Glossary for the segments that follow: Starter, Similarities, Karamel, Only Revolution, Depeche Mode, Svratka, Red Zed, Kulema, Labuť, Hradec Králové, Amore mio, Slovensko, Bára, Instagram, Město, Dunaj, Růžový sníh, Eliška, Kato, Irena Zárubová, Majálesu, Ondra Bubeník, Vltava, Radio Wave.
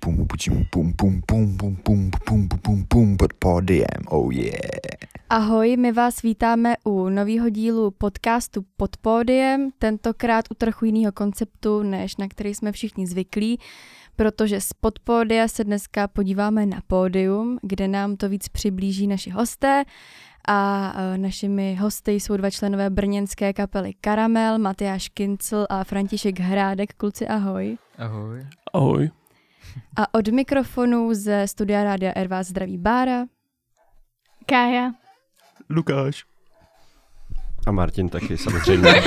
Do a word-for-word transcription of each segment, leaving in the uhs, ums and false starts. pum pum pum pum pum pum pum pum pum pum pod pódiem. Oh yeah. Ahoj, my vás vítáme u nového dílu podcastu Pod pódiem, tentokrát u trochu jiného konceptu, než na který jsme všichni zvyklí, protože z pod pódia se dneska podíváme na pódium, kde nám to víc přiblíží naši hosté. A našimi hosty jsou dva členové brněnské kapely Karamel, Matyáš Kincel a František Hrádek. Kluci, ahoj. Ahoj. Ahoj. A od mikrofonu ze studia Rádia R dva zdraví Bára. Kája. Lukáš. A Martin taky, samozřejmě.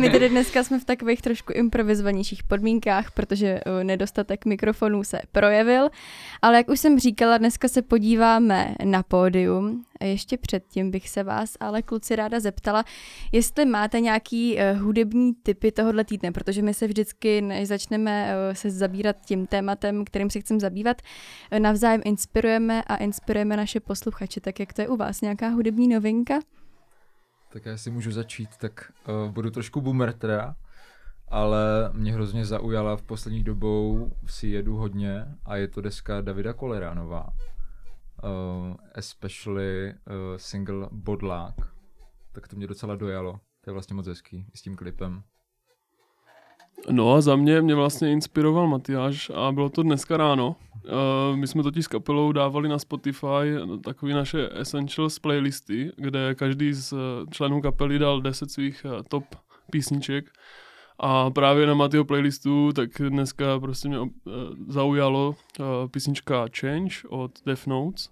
My tedy dneska jsme v takových trošku improvizovanějších podmínkách, protože nedostatek mikrofonů se projevil. Ale jak už jsem říkala, dneska se podíváme na pódium. A ještě předtím bych se vás, ale kluci, ráda zeptala, jestli máte nějaký hudební tipy tohohle týdne, protože my se vždycky, než začneme se zabírat tím tématem, kterým se chceme zabývat, navzájem inspirujeme a inspirujeme naše posluchače. Tak jak to je u vás? Nějaká hudební novinka? Tak já si můžu začít, tak uh, budu trošku boomer teda, ale mě hrozně zaujala v poslední dobou, si jedu hodně a je to deska Davida Koleránova, uh, especially uh, single Bodlák, tak to mě docela dojalo, to je vlastně moc hezký s tím klipem. No a za mě, mě vlastně inspiroval Matyáš a bylo to dneska ráno. Uh, my jsme totiž s kapelou dávali na Spotify takové naše Essentials playlisty, kde každý z členů kapely dal deset svých top písniček. A právě na Matyho playlistu tak dneska prostě mě zaujalo písnička Change od Deftones.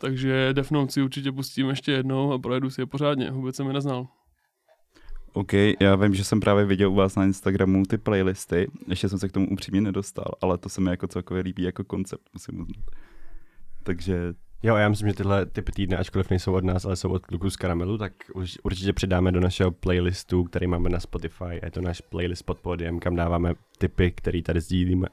Takže Deftones si určitě pustím ještě jednou a projedu si je pořádně, vůbec jsem je neznal. OK, já vím, že jsem právě viděl u vás na Instagramu ty playlisty, ještě jsem se k tomu upřímně nedostal, ale to se mi jako celkově líbí jako koncept, musím uznat. Takže... Jo, já myslím, že tyhle typy týdne, ačkoliv nejsou od nás, ale jsou od kluků z Karamelu, tak už určitě přidáme do našeho playlistu, který máme na Spotify. Je to náš playlist Pod pódiem, kam dáváme tipy, které tady sdílíme.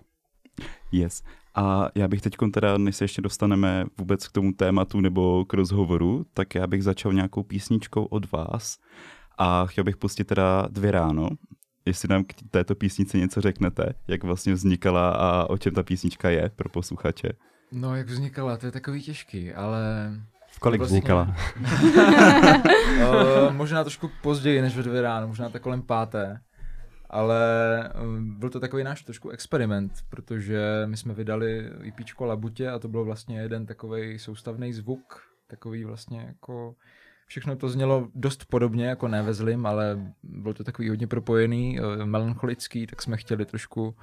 Yes. A já bych teď teda, než se ještě dostaneme vůbec k tomu tématu nebo k rozhovoru, tak já bych začal nějakou písničkou od vás. A chtěl bych pustit teda Dvě ráno, jestli nám k této písnici něco řeknete, jak vlastně vznikala a o čem ta písnička je pro posluchače. No, jak vznikala, to je takový těžký, ale... V kolik vlastně... vznikala? o, možná trošku později než ve Dvě ráno, možná tak kolem páté, ale byl to takový náš trošku experiment, protože my jsme vydali EPčko Labutě a to byl vlastně jeden takovej soustavný zvuk, takový vlastně jako... Všechno to znělo dost podobně, jako ne ve zlým, ale bylo to takový hodně propojený, melancholický, tak jsme chtěli trošku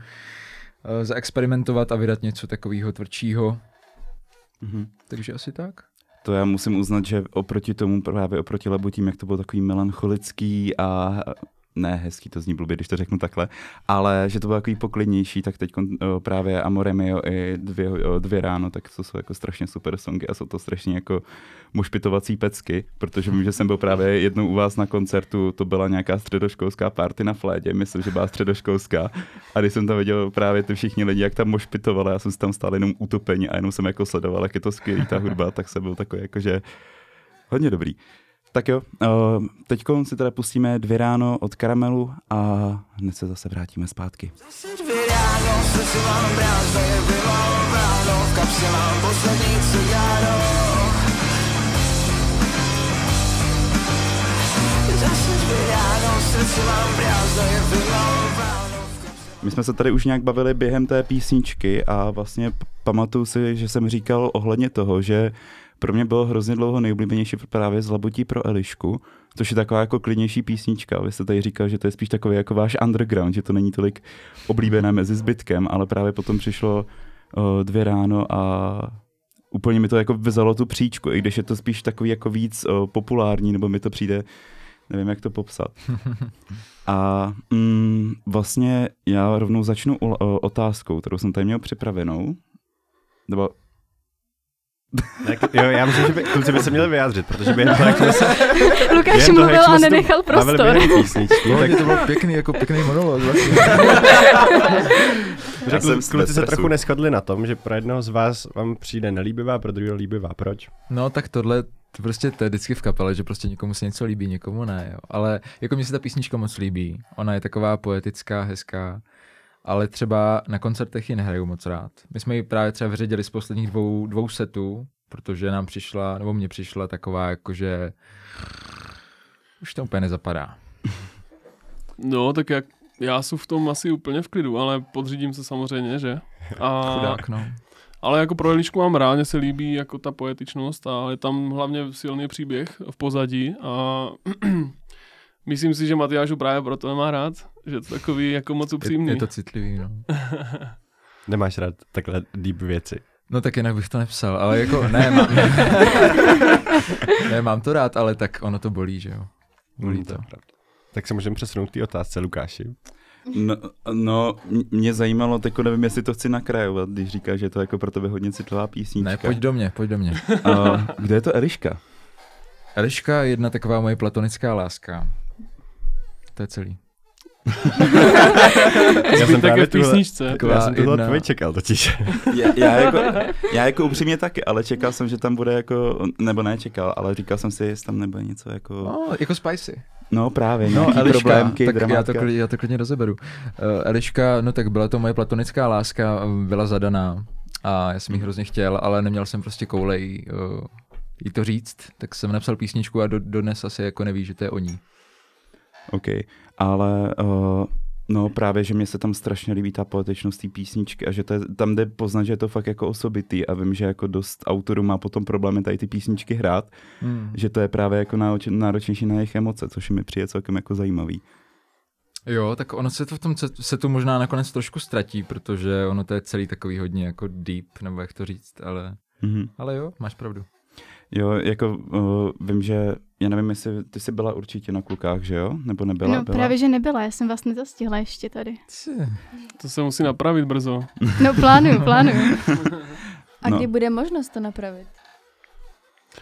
zaexperimentovat a vydat něco takového tvrdšího. Mm-hmm. Takže asi tak. To já musím uznat, že oproti tomu, právě oproti Labutím, jak to bylo takový melancholický a... Ne, hezký, to zní blbě, když to řeknu takhle, ale že to bylo takový poklidnější, tak teď právě Amore mio i dvě, dvě ráno, tak to jsou jako strašně super songy a jsou to strašně jako mošpitovací pecky, protože vím, že jsem byl právě jednou u vás na koncertu, to byla nějaká středoškolská party na Flédě, myslím, že byla středoškolská a když jsem tam viděl právě ty všichni lidi, jak tam mošpitovali, já jsem si tam stál jenom utopení a jenom jsem jako sledoval, jak je to skvělý ta hudba, tak jsem byl takový jakože hodně dobrý. Tak jo, teďko si teda pustíme Dvě ráno od Karamelu a hned se zase vrátíme zpátky. Zase dvě ráno, se si mám brázdy, vyvalo ráno, v kapsě mám poslední cigáro. Zase dvě ráno, se si mám brázdy, vyvalo ráno. My jsme se tady už nějak bavili během té písničky a vlastně pamatuju si, že jsem říkal ohledně toho, že pro mě bylo hrozně dlouho nejoblíbenější právě z Labutí pro Elišku, což je taková jako klidnější písnička. Vy jste tady říkal, že to je spíš takový jako váš underground, že to není tolik oblíbené mezi zbytkem, ale právě potom přišlo uh, Dvě ráno a úplně mi to jako vzalo tu příčku, i když je to spíš takový jako víc uh, populární, nebo mi to přijde, nevím jak to popsat. A mm, vlastně já rovnou začnu uh, otázkou, kterou jsem tady měl připravenou, nebo tak, jo, já myslím, že by, kluci by se měli vyjádřit, protože během toho, jak jsme se... Lukáš mluvil a nenechal prostor. Písničky, tak to bylo pěkný, jako pěkný monolog. Vlastně. Kluci, kluci se trochu neshodli na tom, že pro jednoho z vás vám přijde nelíbivá, pro druhého líbivá. Proč? No tak tohle, to prostě to je vždycky v kapele, že prostě někomu se něco líbí, někomu ne. Jo. Ale jako mně se ta písnička moc líbí. Ona je taková poetická, hezká. ale třeba na koncertech ji nehraju moc rád. My jsme ji právě třeba vyředili z posledních dvou, dvou setů, protože nám přišla, nebo mně přišla taková jakože už to úplně nezapadá. No, tak jak já jsem v tom asi úplně v klidu, ale podřídím se samozřejmě, že? A... Chudák, no. Ale jako pro Elišku mám rád, mě se líbí jako ta poetičnost a je tam hlavně silný příběh v pozadí a myslím si, že Matyášu právě proto nemá rád, že to takový jako moc upřímný. Je, je to citlivý, no. Nemáš rád takhle deep věci. No tak jinak bych to nepsal, ale jako ne, mám, ne, mám to rád, ale tak ono to bolí, že jo. Bolí mm, to. to. Tak se můžeme přesunout k té otázce, Lukáši. No, no, mě zajímalo, teď nevím, jestli to chci nakrajovat, když říkáš, že je to jako pro tebe hodně citlivá písnička. Ne, pojď do mě, pojď do mě. A kde je to Eliška? Eliška je jedna taková moje platonická láska. To je celý. já jsem právě písničce. Já jsem tohle tvoje čekal totiž. já, já, jako, já jako upřímně taky, ale čekal jsem, že tam bude jako, nebo ne čekal, ale říkal jsem si, jestli tam nebude něco jako... No, jako spicy. No právě, no, Eliška, problémky, tak já to, já to klidně rozeberu. Uh, Eliška, no tak byla to moje platonická láska, byla zadaná a já jsem ji hrozně chtěl, ale neměl jsem prostě koulej uh, jí to říct, tak jsem napsal písničku a do, dodnes asi jako neví, že to je o ní. OK, ale uh, no právě, že mě se tam strašně líbí ta poetičnost té písničky a že to je, tam jde poznat, že je to fakt jako osobitý a vím, že jako dost autorů má potom problémy tady ty písničky hrát, hmm. že to je právě jako náročnější na jejich emoce, což mi přijde celkem jako zajímavý. Jo, tak ono se to v tom setu možná nakonec trošku ztratí, protože ono to je celý takový hodně jako deep, nebo jak to říct, ale, mm-hmm. ale jo, máš pravdu. Jo, jako uh, vím, že, já nevím, jestli ty jsi byla určitě na Klukách, že jo? Nebo nebyla? No byla? Právě, že nebyla, já jsem vás nezastihla ještě tady. To se musí napravit brzo. No plánuju, plánuju. A no. Kdy bude možnost to napravit?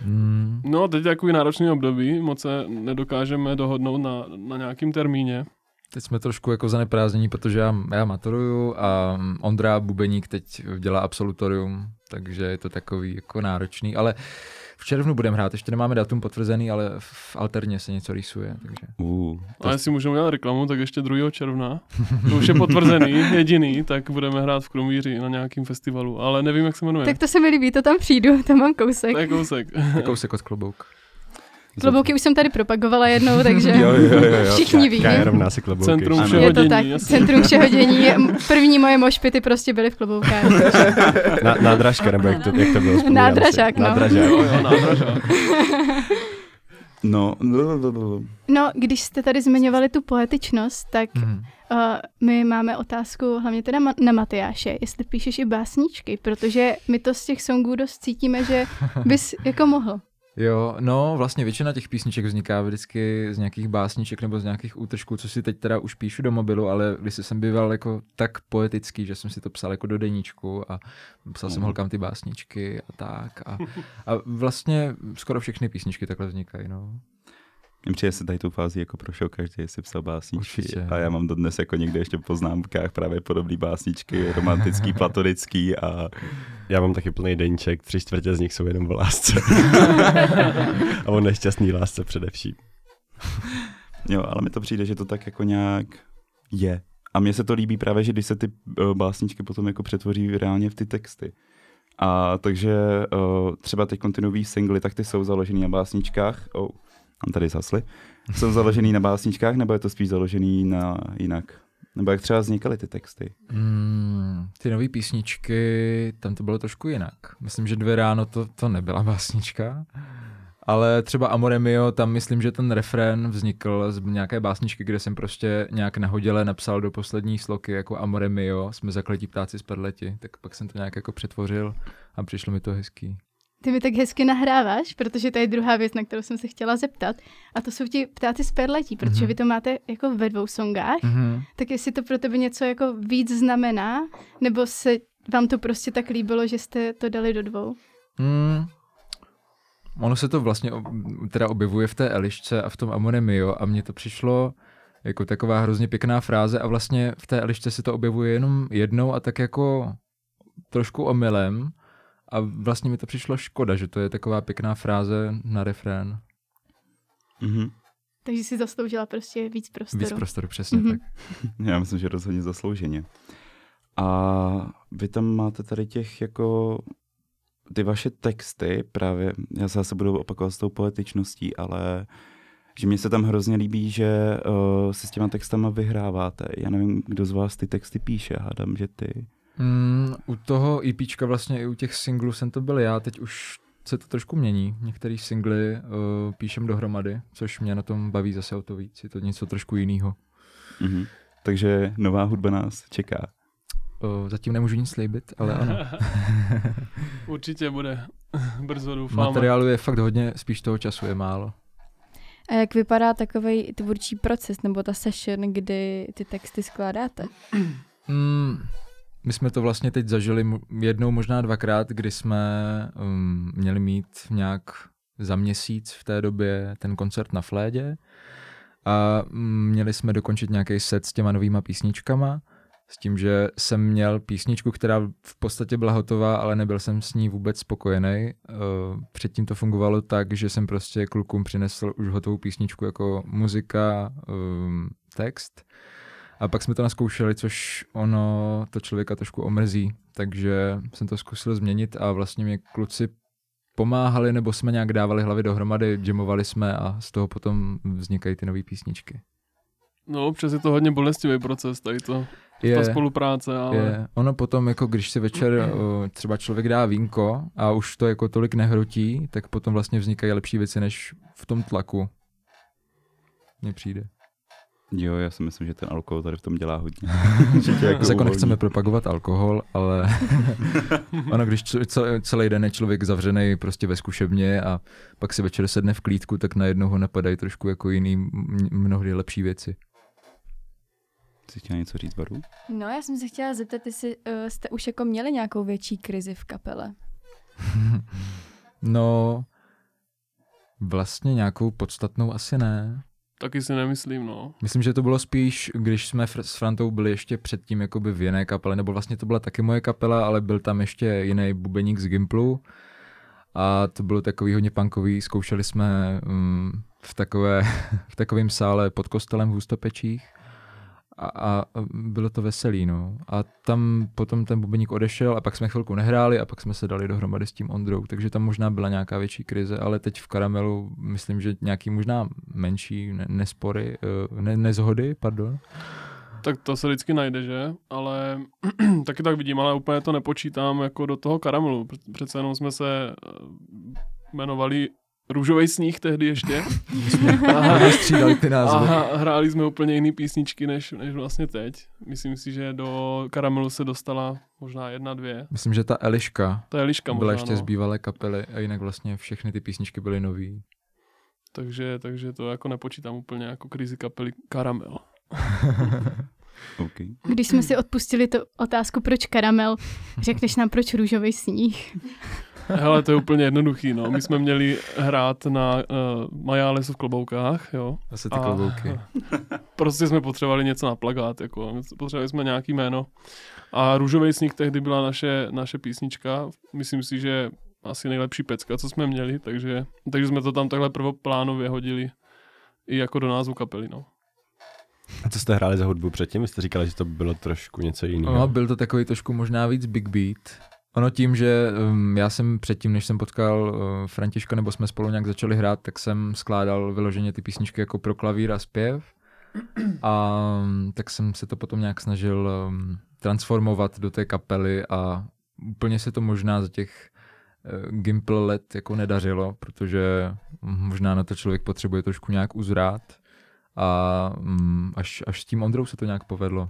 Hmm. No teď takový náročný období, moc se nedokážeme dohodnout na, na nějakým termíně. Teď jsme trošku jako zaneprázdnění, protože já, já maturuju a Ondra Bubeník teď dělá absolutorium, takže je to takový jako náročný, ale v červnu budeme hrát, ještě nemáme datum potvrzený, ale v Alterně se něco rýsuje, takže. Uh, to... A jestli můžeme dělat reklamu, tak ještě druhého června, to už je potvrzený, jediný, tak budeme hrát v Krumvíři na nějakém festivalu, ale nevím, jak se jmenuje. Tak to se mi líbí, to tam přijdu, tam mám kousek. To je kousek. To je kousek od klobouk. Klobouky už jsem tady propagovala jednou, takže jo, jo, jo, jo. Všichni ví. Kája rovná si klobouky. Centrum všeho dění. Je to tak, jasný. Centrum všeho dění. První moje mošpity prostě byly v kloboukách. Na, nádražka, nebo jak to, jak to bylo? Nádražák, no. Nádražák. Jo, jo, nádražák. No. No, když jste tady zmiňovali tu poetičnost, tak hmm. uh, my máme otázku hlavně teda ma- na Matyáše, jestli píšeš i básničky, protože my to z těch songů dost cítíme, že bys jako mohl. Jo, no vlastně většina těch písniček vzniká vždycky z nějakých básniček nebo z nějakých útržků, co si teď teda už píšu do mobilu, ale když jsem býval jako tak poetický, že jsem si to psal jako do deníčku a psal jsem holkám ty básničky a tak a, a vlastně skoro všechny písničky takhle vznikají, no. Mně přijde, jestli tady tu fázi jako prošel každý, jestli psal básničky. Určitě. A já mám dodnes jako někde ještě v poznámkách právě podobné básničky, romantický, platonický a... Já mám taky plný deníček, tři čtvrtě z nich jsou jenom o lásce. A o nešťastný lásce především. Jo, ale mi to přijde, že to tak jako nějak je. A mně se to líbí právě, že když se ty básničky potom jako přetvoří reálně v ty texty. A takže o, třeba ty kontinuový singly, tak ty jsou založený na básničkách. Oh. Mám tady zasly. Jsou založený na básničkách, nebo je to spíš založený na jinak? Nebo jak třeba vznikaly ty texty? Mm, ty nové písničky, tam to bylo trošku jinak. Myslím, že Dvě ráno to, to nebyla básnička, ale třeba Amore mio, tam myslím, že ten refrén vznikl z nějaké básničky, kde jsem prostě nějak nahodile napsal do poslední sloky jako Amore mio, jsme zakletí ptáci z perleti, tak pak jsem to nějak jako přetvořil a přišlo mi to hezký. Ty mi tak hezky nahráváš, protože to je druhá věc, na kterou jsem se chtěla zeptat. A to jsou ti ptáci z perletí, protože mm-hmm. vy to máte jako ve dvou songách. Mm-hmm. Tak jestli to pro tebe něco jako víc znamená, nebo se vám to prostě tak líbilo, že jste to dali do dvou? Mm. Ono se to vlastně teda objevuje v té Elišce a v tom Amore mio a mně to přišlo jako taková hrozně pěkná fráze a vlastně v té Elišce se to objevuje jenom jednou a tak jako trošku omylem. A vlastně mi to přišlo škoda, že to je taková pěkná fráze na refrén. Mm-hmm. Takže si zasloužila prostě víc prostoru. Víc prostoru, přesně mm-hmm. tak. Já myslím, že rozhodně zaslouženě. A vy tam máte tady těch jako ty vaše texty právě, já se zase budu opakovat s tou poetičností, ale že mně se tam hrozně líbí, že uh, si s těma textama vyhráváte. Já nevím, kdo z vás ty texty píše, hádám, že ty. Mm, u toho EPčka vlastně i u těch singlů jsem to byl já, teď už se to trošku mění. Některé singly uh, píšem dohromady, což mě na tom baví zase o to víc. Je to něco trošku jiného. Mm-hmm. Takže nová hudba nás čeká. Uh, zatím nemůžu nic slíbit, ale ano. Určitě bude. Brzo doufám. Materiálu je fakt hodně, spíš toho času je málo. A jak vypadá takovej tvůrčí proces, nebo ta session, kdy ty texty skládáte? Mm, my jsme to vlastně teď zažili jednou, možná dvakrát, kdy jsme um, měli mít nějak za měsíc v té době ten koncert na Flédě a měli jsme dokončit nějaký set s těma novýma písničkama, s tím, že jsem měl písničku, která v podstatě byla hotová, ale nebyl jsem s ní vůbec spokojený. Předtím to fungovalo tak, že jsem prostě klukům přinesl už hotovou písničku jako muzika, text. A pak jsme to naskoušeli, což ono to člověka trošku omrzí. Takže jsem to zkusil změnit a vlastně mě kluci pomáhali, nebo jsme nějak dávali hlavy dohromady, jamovali jsme a z toho potom vznikají ty nový písničky. No, občas je to hodně bolestivý proces, tady to, je, ta spolupráce, ale... Je. Ono potom, jako když si večer třeba člověk dá vínko a už to jako tolik nehrotí, tak potom vlastně vznikají lepší věci, než v tom tlaku. Mně přijde. Jo, já si myslím, že ten alkohol tady v tom dělá hodně. jako jako nechceme propagovat alkohol, ale ono, když cel, celý den je člověk zavřený prostě ve zkušebně a pak si večer sedne v klídku, tak najednou ho napadají trošku jako jiný, mnohdy lepší věci. Jsi chtěla něco říct, Baru? No, já jsem se chtěla zeptat, jestli uh, jste už jako měli nějakou větší krizi v kapele. No, vlastně nějakou podstatnou asi ne. Taky si nemyslím, no. Myslím, že to bylo spíš, když jsme fr- s Frantou byli ještě předtím jakoby v jiné kapele, nebo vlastně to byla taky moje kapela, ale byl tam ještě jiný bubeník z Gimplu. A to bylo takový hodně punkový, zkoušeli jsme um, v, takové, v takovém sále pod kostelem v Hustopečích. A, a bylo to veselý, no. A tam potom ten bubeník odešel a pak jsme chvilku nehráli a pak jsme se dali dohromady s tím Ondrou, takže tam možná byla nějaká větší krize, ale teď v Karamelu myslím, že nějaký možná menší ne- nespory, ne- nezhody, pardon. Tak to se vždycky najde, že? Ale taky tak vidím, ale úplně to nepočítám jako do toho Karamelu. Přece jenom jsme se jmenovali Růžový sníh tehdy ještě. Aha, střídali ty názvy. Aha, hráli jsme úplně jiný písničky, než, než vlastně teď. Myslím si, že do Karamelu se dostala možná jedna, dvě. Myslím, že ta Eliška, ta Eliška byla možná, ještě no. Z bývalé kapely a jinak vlastně všechny ty písničky byly nový. Takže, takže to jako nepočítám úplně jako krizi kapely Karamel. Okay. Když jsme si odpustili tu otázku, proč Karamel, řekneš nám, proč Růžový sníh? Hele, to je úplně jednoduchý, no. My jsme měli hrát na uh, Majálesu v Kloboukách, jo. Zase ty a klobouky. Prostě jsme potřebovali něco na plakát, jako. Potřebovali jsme nějaký jméno. A Růžový sníh tehdy byla naše, naše písnička. Myslím si, že asi nejlepší pecka, co jsme měli, takže, takže jsme to tam takhle prvoplánově hodili i jako do názvu kapely, no. A co jste hráli za hudbu předtím? Vy jste říkali, že to bylo trošku něco jiného. No, byl to takový trošku možná víc big beat. Ono tím, že um, já jsem předtím, než jsem potkal uh, Františka, nebo jsme spolu nějak začali hrát, tak jsem skládal vyloženě ty písničky jako pro klavír a zpěv. A um, tak jsem se to potom nějak snažil um, transformovat do té kapely a úplně se to možná za těch uh, Gimple let jako nedařilo, protože možná na to člověk potřebuje trošku nějak uzrát. A um, až, až s tím Ondrou se to nějak povedlo.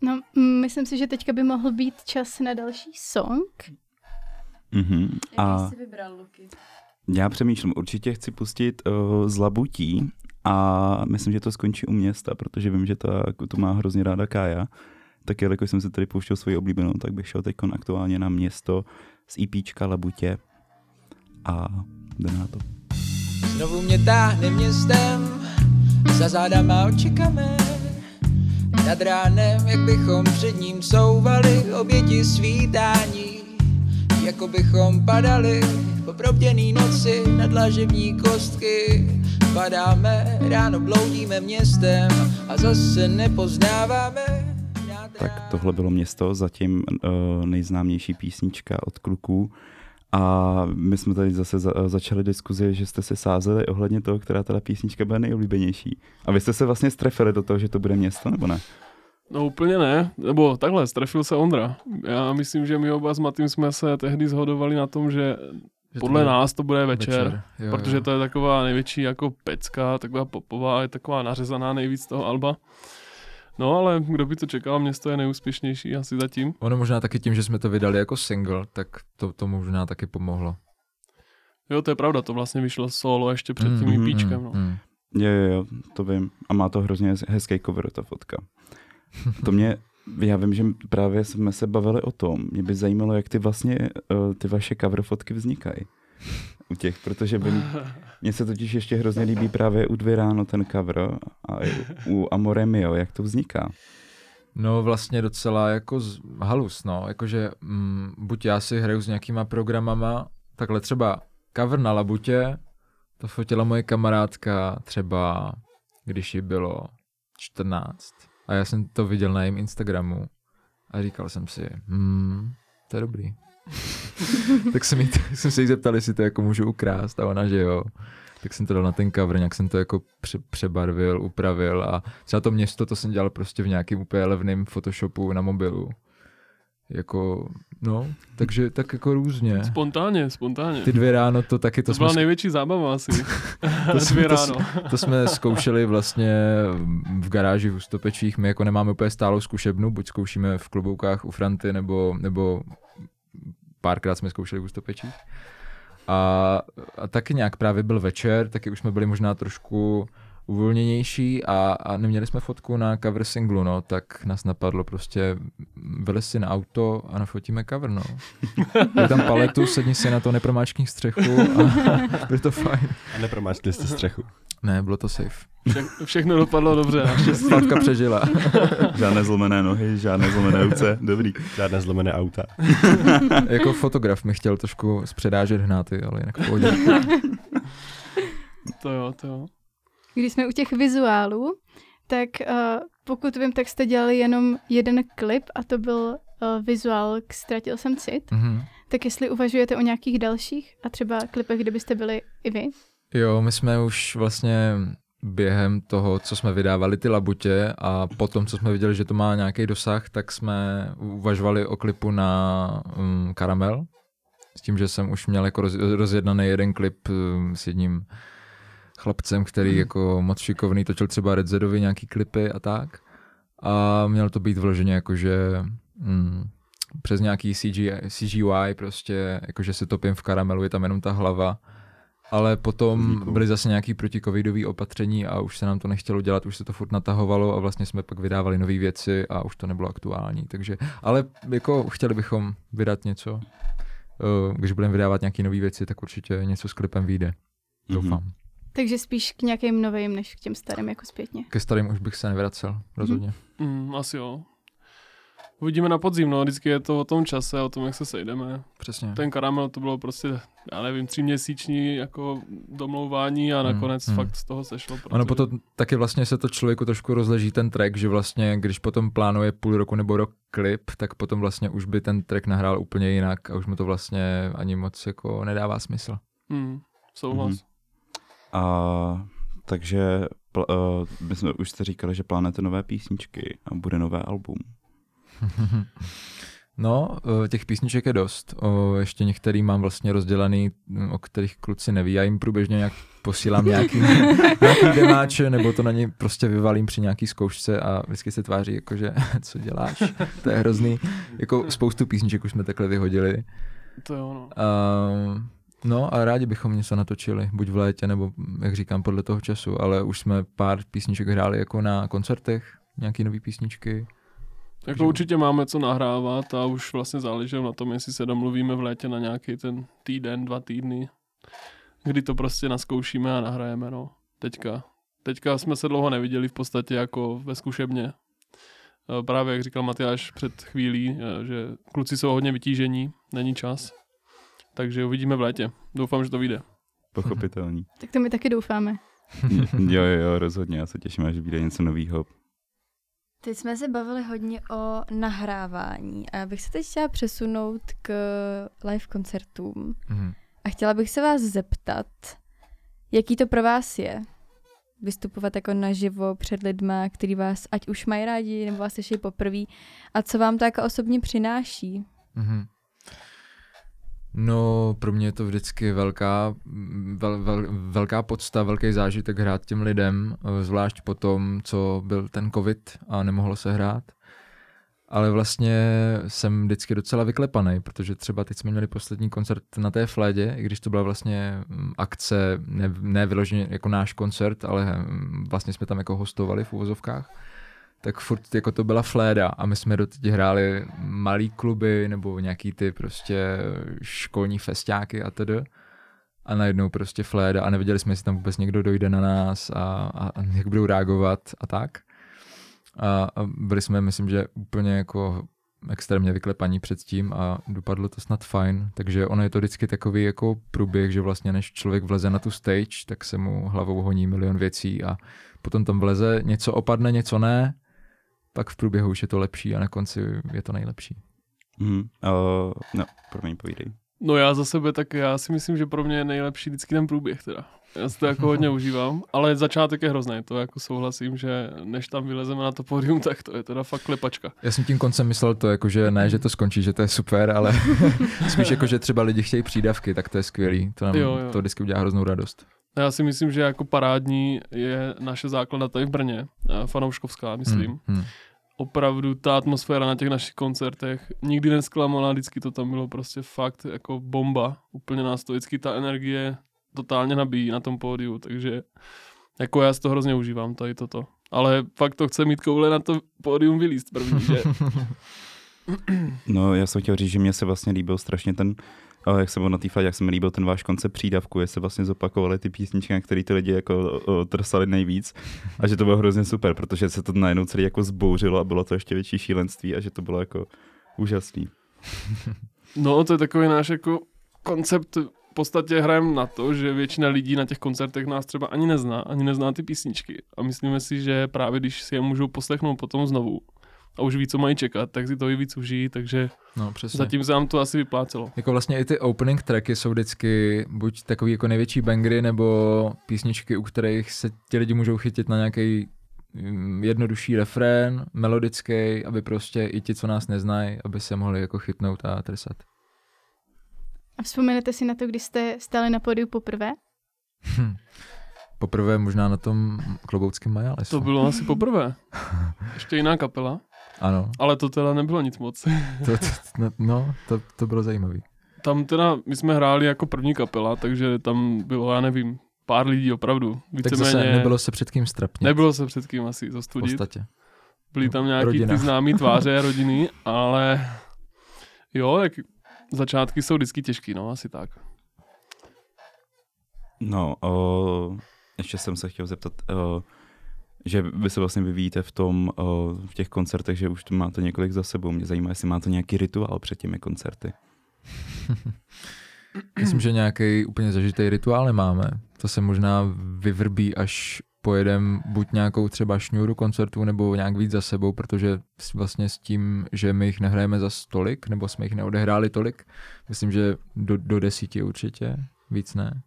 No, myslím si, že teďka by mohl být čas na další song. Mm-hmm. Jaký jsi vybral, Luky? Já přemýšlím, určitě chci pustit uh, z Labutí a myslím, že to skončí u Města, protože vím, že ta, to má hrozně ráda Kája. Tak jelikož jsem se tady pouštěl svoji oblíbenou, tak bych šel teď aktuálně na Město z EPčka Labutě a jdeme na to. Znovu mě táhne městem, za záda má očekamen. Nad ránem, jak bychom před ním couvali oběti svítání. jako bychom padali po probděný noci na dlažební kostky. Padáme, ráno bloudíme městem a zase nepoznáváme. Tak tohle bylo Město, zatím uh, nejznámější písnička od kluků. A my jsme tady zase za, začali diskuzi, že jste se sázeli ohledně toho, která teda písnička byla nejoblíbenější. A vy jste se vlastně strefili do toho, že to bude Město, nebo ne? No úplně ne, nebo takhle, strefil se Ondra. Já myslím, že my oba s Matým jsme se tehdy shodovali na tom, že, že podle to nás to bude večer, večer. Jo, protože jo. To je taková největší jako pecka, taková popová, je taková nařezaná nejvíc toho alba. No ale kdo by to čekal, Město je nejúspěšnější asi zatím. Ono možná taky tím, že jsme to vydali jako single, tak to, to možná taky pomohlo. Jo, to je pravda, to vlastně vyšlo solo ještě před tím mm, EPčkem. Mm, no. mm. Jo, jo, to vím. A má to hrozně hezký cover, ta fotka. To mě, já vím, že právě jsme se bavili o tom, mě by zajímalo, jak ty vlastně, ty vaše cover fotky vznikají u těch, protože by mě, mě se totiž ještě hrozně líbí právě u Dvě ráno ten cover a u Amore mio, jak to vzniká? No vlastně docela jako z, halus, no, jakože mm, buď já si hraju s nějakýma programama, takhle třeba cover na Labutě, to fotila moje kamarádka třeba, když jí bylo čtrnáct. A já jsem to viděl na jejím Instagramu a říkal jsem si, hmm, to je dobrý. Tak jsem, jí, jsem se jí zeptal, jestli to jako můžu ukrást a ona, že jo. Tak jsem to dal na ten cover, nějak jsem to jako pře- přebarvil, upravil a třeba to Město, to jsem dělal prostě v nějakým úplně levným Photoshopu na mobilu. Jako, no, takže tak jako různě. Spontánně, spontánně. Ty Dvě ráno to taky... To, to byla jsme... největší zábava asi. to, jsme, dvě ráno. to, to jsme zkoušeli vlastně v garáži v Hustopečích. My jako nemáme úplně stálou zkušebnu, buď zkoušíme v Kloboukách u Franty, nebo, nebo párkrát jsme zkoušeli v Hustopečích. A, a taky nějak právě byl večer, taky už jsme byli možná trošku uvolněnější a, a neměli jsme fotku na cover singlu, no, tak nás napadlo prostě, vylez si na auto a nafotíme cover, no. Dej tam paletu, sedni si na to, nepromáčkni střechu a bylo to fajn. A nepromáčkli jste střechu? Ne, bylo to safe. Vše, všechno dopadlo dobře. Slavka přežila. Žádné zlomené nohy, žádné zlomené ruce, dobrý. Žádné zlomené auta. Jako fotograf mi chtěl trošku zpředážet hnáty, ale jinak v pohodě. To jo, to jo. Když jsme u těch vizuálů, tak uh, pokud vím, tak jste dělali jenom jeden klip a to byl uh, vizuál k Ztratil jsem cit. Mm-hmm. Tak jestli uvažujete o nějakých dalších a třeba klipech, kde byste byli i vy? Jo, my jsme už vlastně během toho, co jsme vydávali ty Labutě a potom, co jsme viděli, že to má nějaký dosah, tak jsme uvažovali o klipu na um, Karamel. S tím, že jsem už měl jako roz, rozjednaný jeden klip um, s jedním chlapcem, který hmm. jako moc šikovný, točil třeba Red Zedovi nějaký klipy a tak. A měl to být vloženě jakože mm, přes nějaký C G I, C G I prostě, jakože se topím v karamelu, je tam jenom ta hlava. Ale potom Vzniku. byly zase nějaký protikovidový opatření a už se nám to nechtělo dělat, už se to furt natahovalo a vlastně jsme pak vydávali nové věci a už to nebylo aktuální. Takže, ale jako chtěli bychom vydat něco. Když budeme vydávat nějaké nové věci, tak určitě něco s klipem vyjde. Hmm. Doufám. Takže spíš k nějakým novým, než k těm starým, jako zpětně. Ke starým už bych se nevracel, rozhodně. Mm. Mm, asi jo. Uvidíme na podzim, no, vždycky je to o tom čase, o tom, jak se sejdeme. Přesně. Ten Karamel to bylo prostě, já nevím, tříměsíční jako domlouvání a nakonec mm, fakt mm. z toho sešlo. Protože... Ono potom taky vlastně se to člověku trošku rozleží ten track, že vlastně, když potom plánuje půl roku nebo rok klip, tak potom vlastně už by ten track nahrál úplně jinak a už mu to vlastně ani moc jako nedává smysl. Mm, souhlas. Mm-hmm. A takže uh, my jsme už jste říkali, že plánujete nové písničky a bude nové album. No, těch písniček je dost. O, ještě některý mám vlastně rozdělaný, o kterých kluci neví. Já jim průběžně nějak posílám nějaký, nějaký demáče, nebo to na ně prostě vyvalím při nějaký zkoušce a vždycky se tváří jakože, co děláš? To je hrozný. Jako spoustu písniček už jsme takhle vyhodili. To jo, no. Uh, No a rádi bychom něco natočili, buď v létě, nebo jak říkám, podle toho času, ale už jsme pár písniček hráli jako na koncertech, nějaký nový písničky. Jako že... určitě máme co nahrávat a už vlastně záleží na tom, jestli se domluvíme v létě na nějaký ten týden, dva týdny, kdy to prostě nazkoušíme a nahrajeme, no. Teďka. Teďka jsme se dlouho neviděli v podstatě jako ve zkušebně. Právě jak říkal Matyáš před chvílí, že kluci jsou hodně vytížení, není čas. takže uvidíme v létě. Doufám, že to vyjde. Pochopitelný. Tak to my taky doufáme. jo, jo, jo, rozhodně. Já se těším, až vyjde něco novýho. Teď jsme se bavili hodně o nahrávání a já bych se teď chtěla přesunout k live koncertům. Mm-hmm. A chtěla bych se vás zeptat, jaký to pro vás je vystupovat jako naživo před lidma, který vás ať už mají rádi, nebo vás slyší poprvé, a co vám to jako osobně přináší? Mm-hmm. No, pro mě je to vždycky velká, vel, vel, velká podsta, velký zážitek hrát těm lidem, zvlášť po tom, co byl ten covid a nemohlo se hrát. Ale vlastně jsem vždycky docela vyklepaný, protože třeba teď jsme měli poslední koncert na té Flédě, i když to byla vlastně akce, ne, ne vyloženě jako náš koncert, ale vlastně jsme tam jako hostovali v uvozovkách. Tak furt jako to byla Fléda a my jsme doteď hráli malý kluby nebo nějaký ty prostě školní festiáky a tedy. A najednou prostě Fléda a nevěděli jsme, jestli tam vůbec někdo dojde na nás a, a jak budou reagovat a tak. A, a byli jsme, myslím, že úplně jako extrémně vyklepaní předtím a dopadlo to snad fajn. Takže ono je to vždycky takový jako průběh, že vlastně než člověk vleze na tu stage, tak se mu hlavou honí milion věcí a potom tam vleze, něco opadne, něco ne. Pak v průběhu už je to lepší a na konci je to nejlepší. Mm, uh, no, promiň, povídej. No já za sebe, tak já si myslím, že pro mě je nejlepší vždycky ten průběh teda. Já si to jako hodně užívám, ale začátek je hrozný, to jako souhlasím, že než tam vylezeme na to pódium, tak to je teda fakt klepačka. Já jsem tím koncem myslel to, jako, že ne, že to skončí, že to je super, ale spíš jako, že třeba lidi chtějí přídavky, tak to je skvělý, to nám jo, jo. to vždycky udělá hroznou radost. Já si myslím, že jako parádní je naše základna tady v Brně, fanouškovská, myslím. Hmm, hmm. Opravdu ta atmosféra na těch našich koncertech nikdy nezklamala, vždycky to tam bylo prostě fakt jako bomba. Úplně nás to vždycky ta energie totálně nabíjí na tom pódiu, takže jako já si to hrozně užívám, tady toto. Ale fakt to chce mít koule na to pódium vylíst první, že? No já jsem chtěl říct, že mě se vlastně líbil strašně ten, jak jsem byl na té fladě, jak se mi líbil ten váš koncept přídavku, je se vlastně zopakovaly ty písničky, na který ty lidi jako trsali nejvíc a že to bylo hrozně super, protože se to najednou celý jako zbouřilo a bylo to ještě větší šílenství a že to bylo jako úžasný. No to je takový náš jako koncept, v podstatě hrajeme na to, že většina lidí na těch koncertech nás třeba ani nezná, ani nezná ty písničky a myslíme si, že právě když si je můžou poslechnout potom znovu, a už ví, co mají čekat, tak si to i víc užijí, takže no, zatím se nám to asi vyplácelo. Jako vlastně i ty opening tracky jsou vždycky buď takový jako největší bangry, nebo písničky, u kterých se ti lidi můžou chytit na nějaký jednodušší refrén, melodický, aby prostě i ti, co nás neznají, aby se mohli jako chytnout a trsat. A vzpomenete si na to, když jste stáli na pódiu poprvé? Hm. Poprvé možná na tom klobouckém majálesu. To bylo asi poprvé. Ještě jiná kapela. Ano. Ale to teda nebylo nic moc. to, to, no, to, to bylo zajímavý. Tam teda, my jsme hráli jako první kapela, takže tam bylo, já nevím, pár lidí opravdu. Víceméně, tak zase nebylo se před kým strapnit. Nebylo se před kým asi zostudit. V podstatě. Byly tam nějaký rodina. Ty známý tváře rodiny, ale jo, tak začátky jsou vždycky těžký, no, asi tak. No, o, ještě jsem se chtěl zeptat, o, že vy se vlastně vyvíjíte v tom, o, v těch koncertech, že už tu máte několik za sebou. Mě zajímá, jestli máte nějaký rituál před těmi koncerty. Myslím, že nějaký úplně zažitý rituál nemáme. To se možná vyvrbí, až pojedem buď nějakou třeba šňůru koncertů, nebo nějak víc za sebou, protože vlastně s tím, že my jich nehrajeme za tolik, nebo jsme jich neodehráli tolik, myslím, že do, do desíti určitě, víc ne.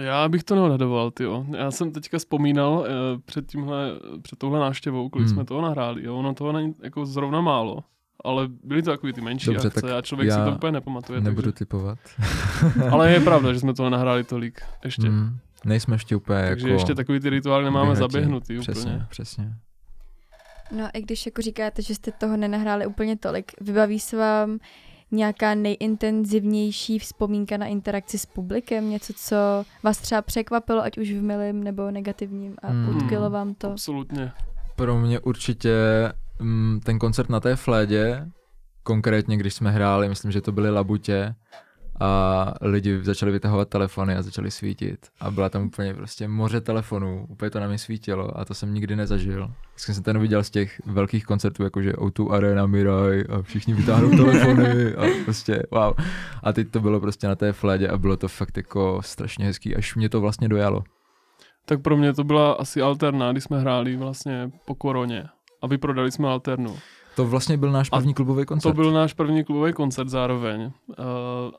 Já bych to neodhadoval, tyjo. Já jsem teďka vzpomínal eh, před tímhle, před touhle návštěvou, kolik hmm. jsme toho nahráli. Jo. Ono toho není jako zrovna málo, ale byly to takový ty menší Dobře, akce a člověk si to úplně nepamatuje. Nebudu takže... typovat. Ale je pravda, že jsme toho nahráli tolik ještě. Hmm. Nejsme ještě úplně takže jako... Takže ještě takový ty rituály nemáme zaběhnutý úplně. Přesně, přesně. No i když jako říkáte, že jste toho nenahráli úplně tolik, vybaví se vám nějaká nejintenzivnější vzpomínka na interakci s publikem? Něco, co vás třeba překvapilo, ať už v milém nebo negativním a mm, utkvělo vám to? Absolutně. Pro mě určitě m, ten koncert na té Flédě, konkrétně když jsme hráli, myslím, že to byly Labutě, a lidi začali vytahovat telefony a začali svítit a byla tam úplně prostě moře telefonů, úplně to na mě svítilo a to jsem nikdy nezažil. Vždycky jsem ten viděl z těch velkých koncertů, jakože ó dvě Arena, Miraj a všichni vytáhnou telefony a prostě wow. A teď to bylo prostě na té Flédě a bylo to fakt jako strašně hezký, až mě to vlastně dojalo. Tak pro mě to byla asi Alterna, když jsme hráli vlastně po koroně a vyprodali jsme Alternu. To vlastně byl náš první a klubový koncert. To byl náš první klubový koncert zároveň. Uh,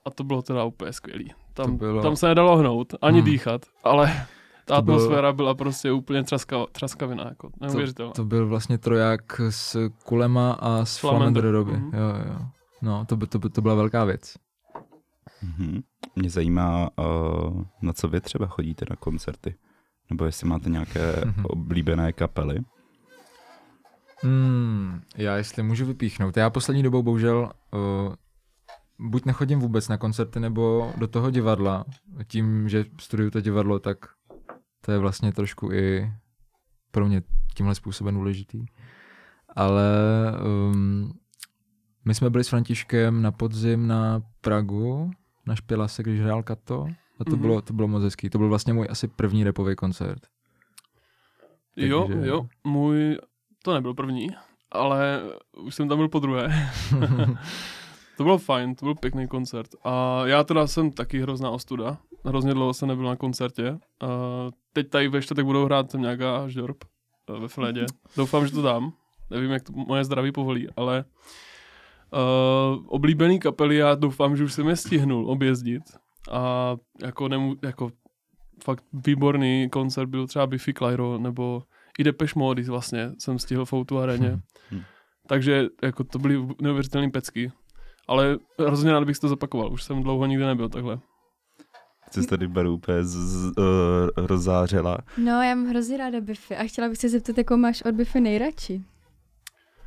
a to bylo teda úplně skvělý. Tam, bylo... tam se nedalo hnout, ani hmm. dýchat, ale ta to atmosféra bylo... byla prostě úplně třaska, třaskavina, jako neuvěřitelná. To, to byl vlastně troják s Kulema a s Flamandroby. Mm-hmm. Jo, jo. No, to, by, to, by, to byla velká věc. Mm-hmm. Mě zajímá, uh, na co vy třeba chodíte na koncerty? Nebo jestli máte nějaké mm-hmm. oblíbené kapely? Hmm, já jestli můžu vypíchnout. Já poslední dobou bohužel uh, buď nechodím vůbec na koncerty, nebo do toho divadla. Tím, že studuju to divadlo, tak to je vlastně trošku i pro mě tímhle způsobem důležitý. Ale um, my jsme byli s Františkem na podzim na Pragu, na Špilase, když hrál Kato. A to, mm-hmm. bylo, to bylo moc hezký. To byl vlastně můj asi první rapový koncert. Takže... Jo, jo, můj... To nebyl první, ale už jsem tam byl po druhé. To bylo fajn, to byl pěkný koncert. A já teda jsem taky hrozná ostuda. Hrozně dlouho jsem nebyl na koncertě. A teď tady ve čtvrtek budou hrát tam nějaká žďorb ve Flédě. Doufám, že to dám. Nevím, jak to moje zdraví povolí, ale uh, oblíbený kapely, já doufám, že už jsem je stihnul objezdit. A jako, nemů- jako fakt výborný koncert byl třeba Biffy Clyro nebo i Depeche Mode vlastně jsem stihl v ó dvě aréně. Hmm. Takže jako to byly neuvěřitelný pecky. Ale hrozně rád bych si to zopakoval. Už jsem dlouho nikdy nebyl takhle. Ty jsi tady beru úplně z, z, uh, rozzářela. No, já mám hrozně ráda Biffy. A chtěla bych se zeptat, jakou máš od Biffy nejradši?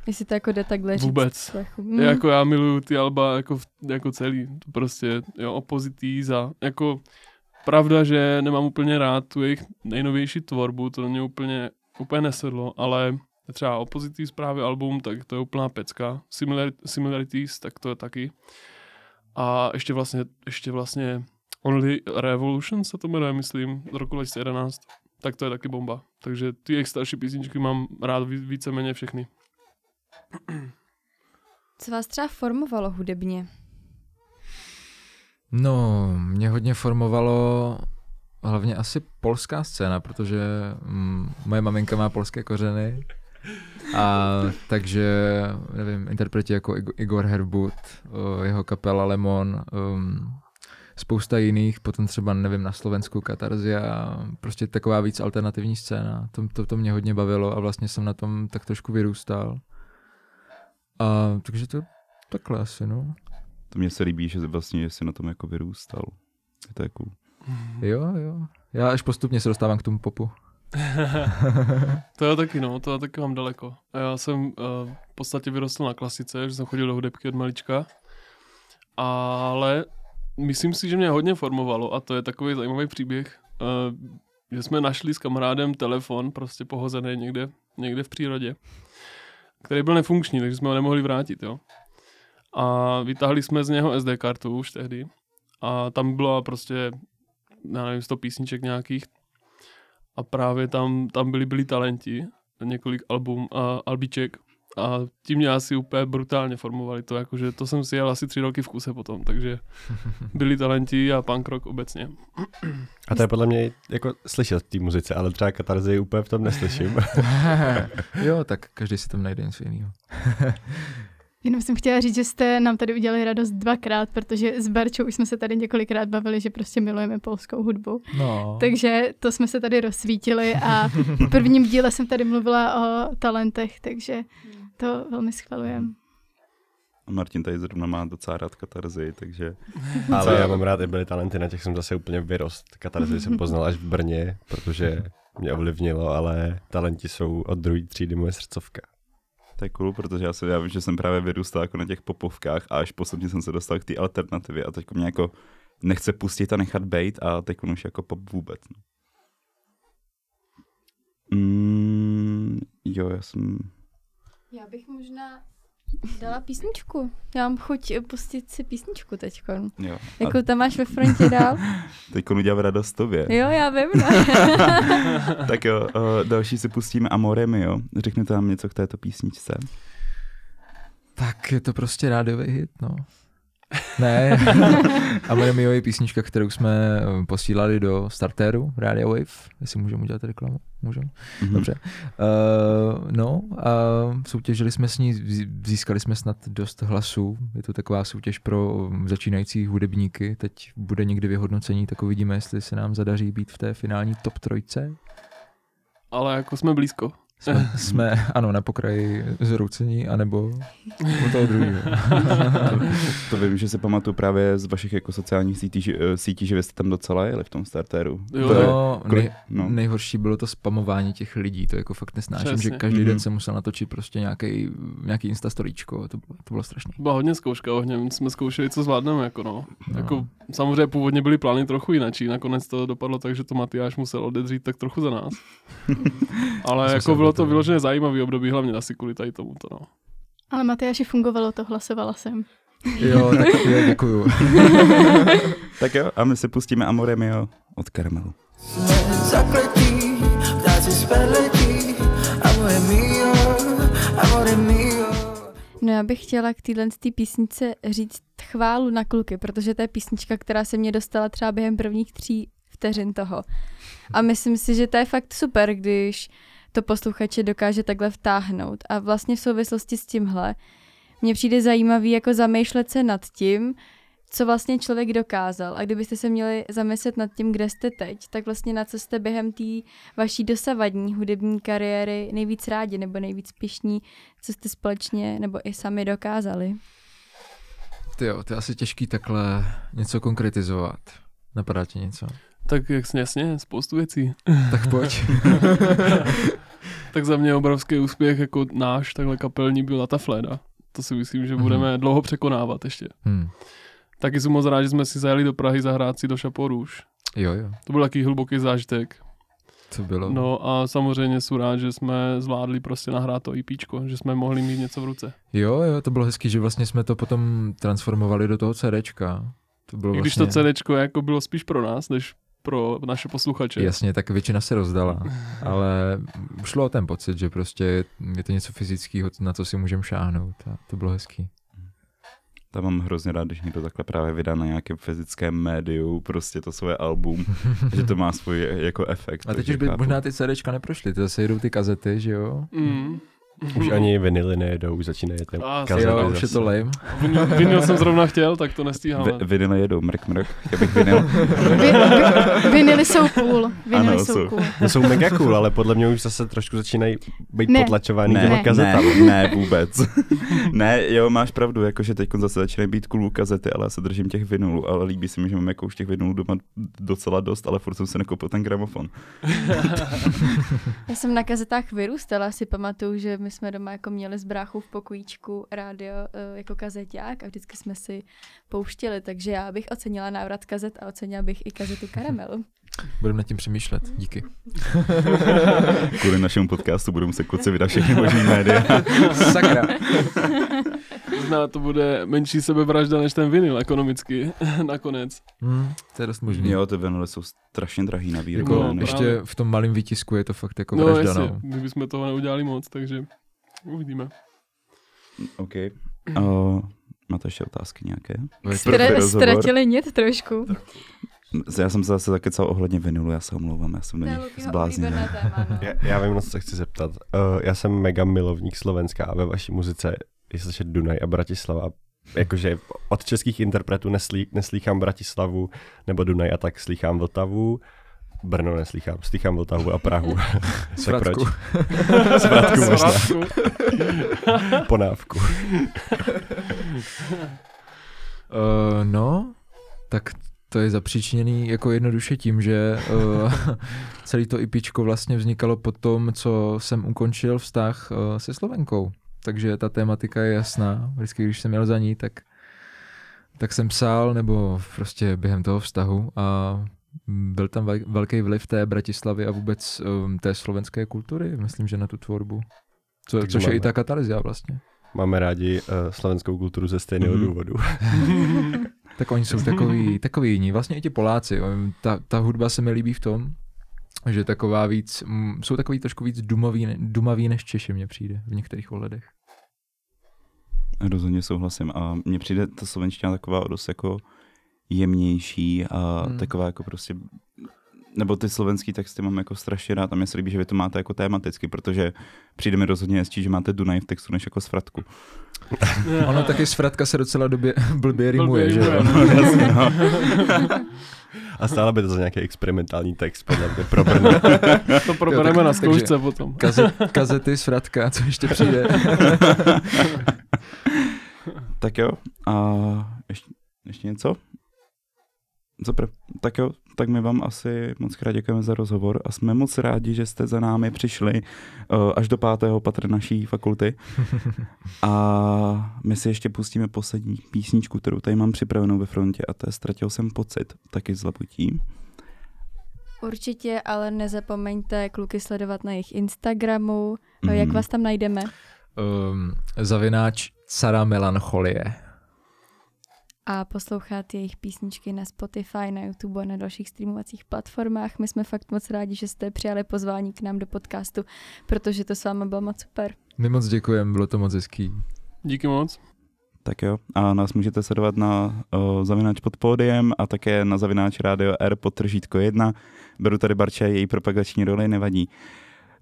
Jestli to jako jde takhle říct. Vůbec. Hmm. Jako já miluju ty alba jako, jako celý. To prostě, jo, Oppositees a jako pravda, že nemám úplně rád tu jejich nejnovější tvorbu. To mě úplně úplně nesedlo, ale třeba Oppositees právě album, tak to je úplná pecka. Similar, similarities, tak to je taky. A ještě vlastně, ještě vlastně Only Revolution se to jmenuje, myslím, z roku dvacet jedenáct, tak to je taky bomba. Takže ty jejich starší písničky mám rád víceméně všechny. Co vás třeba formovalo hudebně? No, mě hodně formovalo... Hlavně asi polská scéna, protože mm, moje maminka má polské kořeny. A takže, nevím, interpreti jako Igor Herbut, jeho kapela Lemon, um, spousta jiných, potom třeba, nevím, na Slovensku Katarzia, prostě taková víc alternativní scéna. To, to, to mě hodně bavilo a vlastně jsem na tom tak trošku vyrůstal. A takže to takhle asi, no. To mě se líbí, že vlastně jsi na tom jako vyrůstal. Je to jako... Jo, jo. Já až postupně se dostávám k tomu popu. To já taky, no, to já taky mám daleko. Já jsem uh, v podstatě vyrostl na klasice, že jsem chodil do hudebky od malička, ale myslím si, že mě hodně formovalo a to je takový zajímavý příběh, uh, že jsme našli s kamarádem telefon, prostě pohozený někde, někde v přírodě, který byl nefunkční, takže jsme ho nemohli vrátit, jo. A vytáhli jsme z něho es dé kartu už tehdy a tam byla prostě já nevím, sto písniček nějakých a právě tam, tam byli, byli talenti, několik album a albiček a ti mě asi úplně brutálně formovali to, jakože to jsem si jel asi tři roky v kuse potom, takže byli talenti a punk rock obecně. A to je podle mě jako slyšet v té muzice, ale třeba Katarzy úplně v tom neslyším. Jo, tak každý si tam najde něco jiného. Jenom jsem chtěla říct, že jste nám tady udělali radost dvakrát, protože s Barčou už jsme se tady několikrát bavili, že prostě milujeme polskou hudbu. No. Takže to jsme se tady rozsvítili a v prvním díle jsem tady mluvila o talentech, takže to velmi schvalujem. A Martin tady zrovna má docela rád Katarzy, takže... Ale já mám rád i byly talenty, na těch jsem zase úplně vyrost. Katarzy jsem poznal až v Brně, protože mě ovlivnilo, ale talenti jsou od druhé třídy moje srdcovka. To je cool, protože já, se, já vím, že jsem právě vyrůstal jako na těch popovkách a až posledně jsem se dostal k té alternativě a teď mě jako nechce pustit a nechat bejt a teď už jako pop vůbec. No. Mm, jo, já jsem... Já bych možná Dala písničku. Já mám chuť pustit si písničku teďkon. Jo. Jakou tam máš ve frontě dál? Teďkon udělám radost tobě. Jo, já vím. Tak jo, o, další si pustíme Amore mio. Řekni tam něco k této písničce. Tak je to prostě rádiový hit, no. Ne, Amore mio je písnička, kterou jsme posílali do Starteru, Radio Wave, jestli můžeme udělat reklamu, můžeme, mm-hmm. Dobře. Uh, no, uh, soutěžili jsme s ní, získali jsme snad dost hlasů, je to taková soutěž pro začínající hudebníky, teď bude někdy vyhodnocení, tak uvidíme, jestli se nám zadaří být v té finální top trojce. Ale jako jsme blízko. Jsme, jsme, ano, na pokraji zhroucení, anebo u toho druhého. To, to vím, že se pamatuju právě z vašich jako sociálních sítí, sítí, že vy jste tam docela jeli v tom Starteru. Jo. To je, nej, no. Nejhorší bylo to spamování těch lidí, to jako fakt nesnáším, přesně. Že každý mm-hmm. den jsem musel natočit prostě nějaký, nějaký instastoríčko, to, to bylo strašné. Byla hodně zkouška ohněm, jsme zkoušeli, co zvládneme, jako no. no. Jako, samozřejmě původně byly plány trochu jinačí, nakonec to dopadlo tak, že to Matyáš musel odezřít tak trochu za nás. Ale jako bylo to vyloženě zajímavý období, hlavně asi kvůli tady tomuto, no. Ale Matyáši, fungovalo to, hlasovala jsem. Jo, tak je, děkuju. Tak jo, a my si pustíme Amore mio od Karamelu. Zakletí, ptáci sperletí, amore mio, amore mio. No já bych chtěla k téhle písničce říct chválu na kluky, protože to je písnička, která se mě dostala třeba během prvních tří vteřin toho. A myslím si, že to je fakt super, když to posluchače dokáže takhle vtáhnout. A vlastně v souvislosti s tímhle mně přijde zajímavý jako zamýšlet se nad tím, co vlastně člověk dokázal. A kdybyste se měli zamyslet nad tím, kde jste teď, tak vlastně na co jste během té vaší dosavadní hudební kariéry nejvíc rádi nebo nejvíc pišní, co jste společně nebo i sami dokázali. Tyjo, to je asi těžký takhle něco konkretizovat. Napadá ti něco? Tak jak jasně, spoustu věcí. Tak pojď. Tak za mě obrovský úspěch jako náš takhle kapelní byla ta Fléda. To si myslím, že budeme mm. dlouho překonávat ještě. Mm. Taky jsem moc rád, že jsme si zajeli do Prahy zahrát si do Šapo Růž. Jo, jo. To byl takový hluboký zážitek. To bylo. No a samozřejmě jsem rád, že jsme zvládli prostě nahrát to EPčko, že jsme mohli mít něco v ruce. Jo, jo, to bylo hezký, že vlastně jsme to potom transformovali do toho CDčka. To bylo I když vlastně... to CDčko jako bylo spíš pro nás, než pro naše posluchače. Jasně, tak většina se rozdala, ale šlo o ten pocit, že prostě je to něco fyzického, na co si můžeme šáhnout a to bylo hezký. Tam mám hrozně rád, když někdo takhle právě vydá na nějakém fyzickém médiu prostě to svoje album, že to má svůj jako efekt. A teď už by chápu. Možná ty CDčka neprošly, to zase jdou ty kazety, že jo? Mm. Už ani vinily nejedou, už začínají ten kazet. Jo, už je to lame. Vinyl jsem zrovna chtěl, tak to nestíháme. V, vinily jedou, mrk, mrk. Já bych vinyl. Vy, vy, vinily jsou cool. Vinily ano, jsou, jsou cool. No, jsou mega cool, ale podle mě už zase trošku začínají být ne. potlačovaný ne, těma kazetami. Ne, ne, vůbec. Ne, jo, máš pravdu, jakože teď zase začínají být cool kazety, ale já se držím těch vinylů, ale líbí se mi, že mám jako už těch vinylů doma docela dost, ale furt jsem se nekoupil ten gramofon. Já jsem na kazetách vyrůstala, si pamatuju, že my jsme doma jako měli s bráchou v pokojíčku rádio jako kazeťák a vždycky jsme si pouštěli, takže já bych ocenila návrat kazet a ocenila bych i kazetu Karamelu. Budeme nad tím přemýšlet, díky. Kvůli našemu podcastu budou muset kluci vydat všechny možný média. Sakra. Zná, to bude menší sebevražda než ten vinyl ekonomicky nakonec. Hmm, to je dost možný. Jo, ty vinyly jsou strašně drahý na výrobu. Jako, no, ještě v tom malém výtisku je to fakt jako vražda. No jasně, my bychom toho neudělali moc, takže uvidíme. OK. Uh, máte ještě otázky nějaké? Stra- ztratili nět trošku. Já jsem se zase zakecal ohledně vinylu, já se omlouvám, já jsem do nich zbláznil. Já, já vím, na co se chci zeptat. Uh, já jsem mega milovník Slovenska a ve vaší muzice je slyšet Dunaj a Bratislava. Jakože od českých interpretů neslí, neslýchám Bratislavu nebo Dunaj a tak slýchám Vltavu. Brno neslýchám, slýchám Vltavu a Prahu. Svratku. Svratku možná. Ponávku. uh, no, tak... To je zapříčiněný jako jednoduše tím, že uh, celé to IPčko vlastně vznikalo po tom, co jsem ukončil vztah uh, se Slovenkou. Takže ta tématika je jasná. Vždycky, když jsem jel za ní, tak, tak jsem psal, nebo prostě během toho vztahu. A byl tam ve- velký vliv té Bratislavy a vůbec um, té slovenské kultury, myslím, že na tu tvorbu. Co, což máme. Je i ta Katarzia vlastně. Máme rádi uh, slovenskou kulturu ze stejného mm. důvodu. Tak oni jsou takový, takový jiní. Vlastně i ti Poláci. Ta, ta hudba se mi líbí v tom, že taková víc, jsou takový trošku víc dumaví, dumaví než Češi, mně přijde v některých ohledech. Rozhodně souhlasím. A mně přijde ta slovenština taková dost jako jemnější a hmm. taková jako prostě, nebo ty slovenský texty mám jako strašně rád a mně se líbí, že vy to máte jako tématicky, protože přijde mi rozhodně hezčí, že máte Dunaj v textu než jako Svratku. Ono taky Svratka se docela době, blbě rýmuje, že jo? No, jasně, no. A stále by to za nějaký experimentální text, podle mě, pro Brno. To probereme na zkoušce potom. Kaze, kazety, Svratka, co ještě přijde. Tak jo, a ještě, ještě něco? Super, tak jo, tak my vám asi moc krát děkujeme za rozhovor a jsme moc rádi, že jste za námi přišli uh, až do pátého patra naší fakulty. A my si ještě pustíme poslední písničku, kterou tady mám připravenou ve frontě, a to je Ztratil jsem pocit, taky z Labutí. Určitě, ale nezapomeňte kluky sledovat na jejich Instagramu. Mm. Jak vás tam najdeme? Um, zavináč Cara Melancholie. A poslouchat jejich písničky na Spotify, na YouTube a na dalších streamovacích platformách. My jsme fakt moc rádi, že jste přijali pozvání k nám do podcastu, protože to s vámi bylo moc super. My moc děkujeme, bylo to moc hezký. Díky moc. Tak jo, a nás můžete sledovat na o, zavináč pod pódiem a také na zavináč Radio R podtržítko jedna. Beru tady Barče, její propagační roli, nevadí.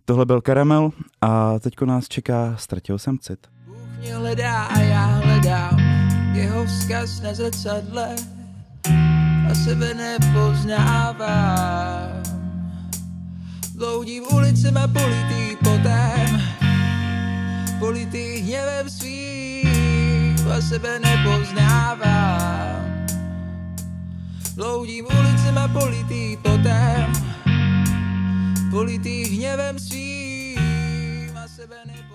Tohle byl Karamel a teďko nás čeká Ztratil jsem cit. Bůh mě hledá a já hledám jeho vzkaz na zrcadle a sebe nepoznávám. Bloudím ulicema politý potem, politý hněvem svým a sebe nepoznávám. Bloudím ulicema politý potem, politý hněvem svým a sebe nepoznávám.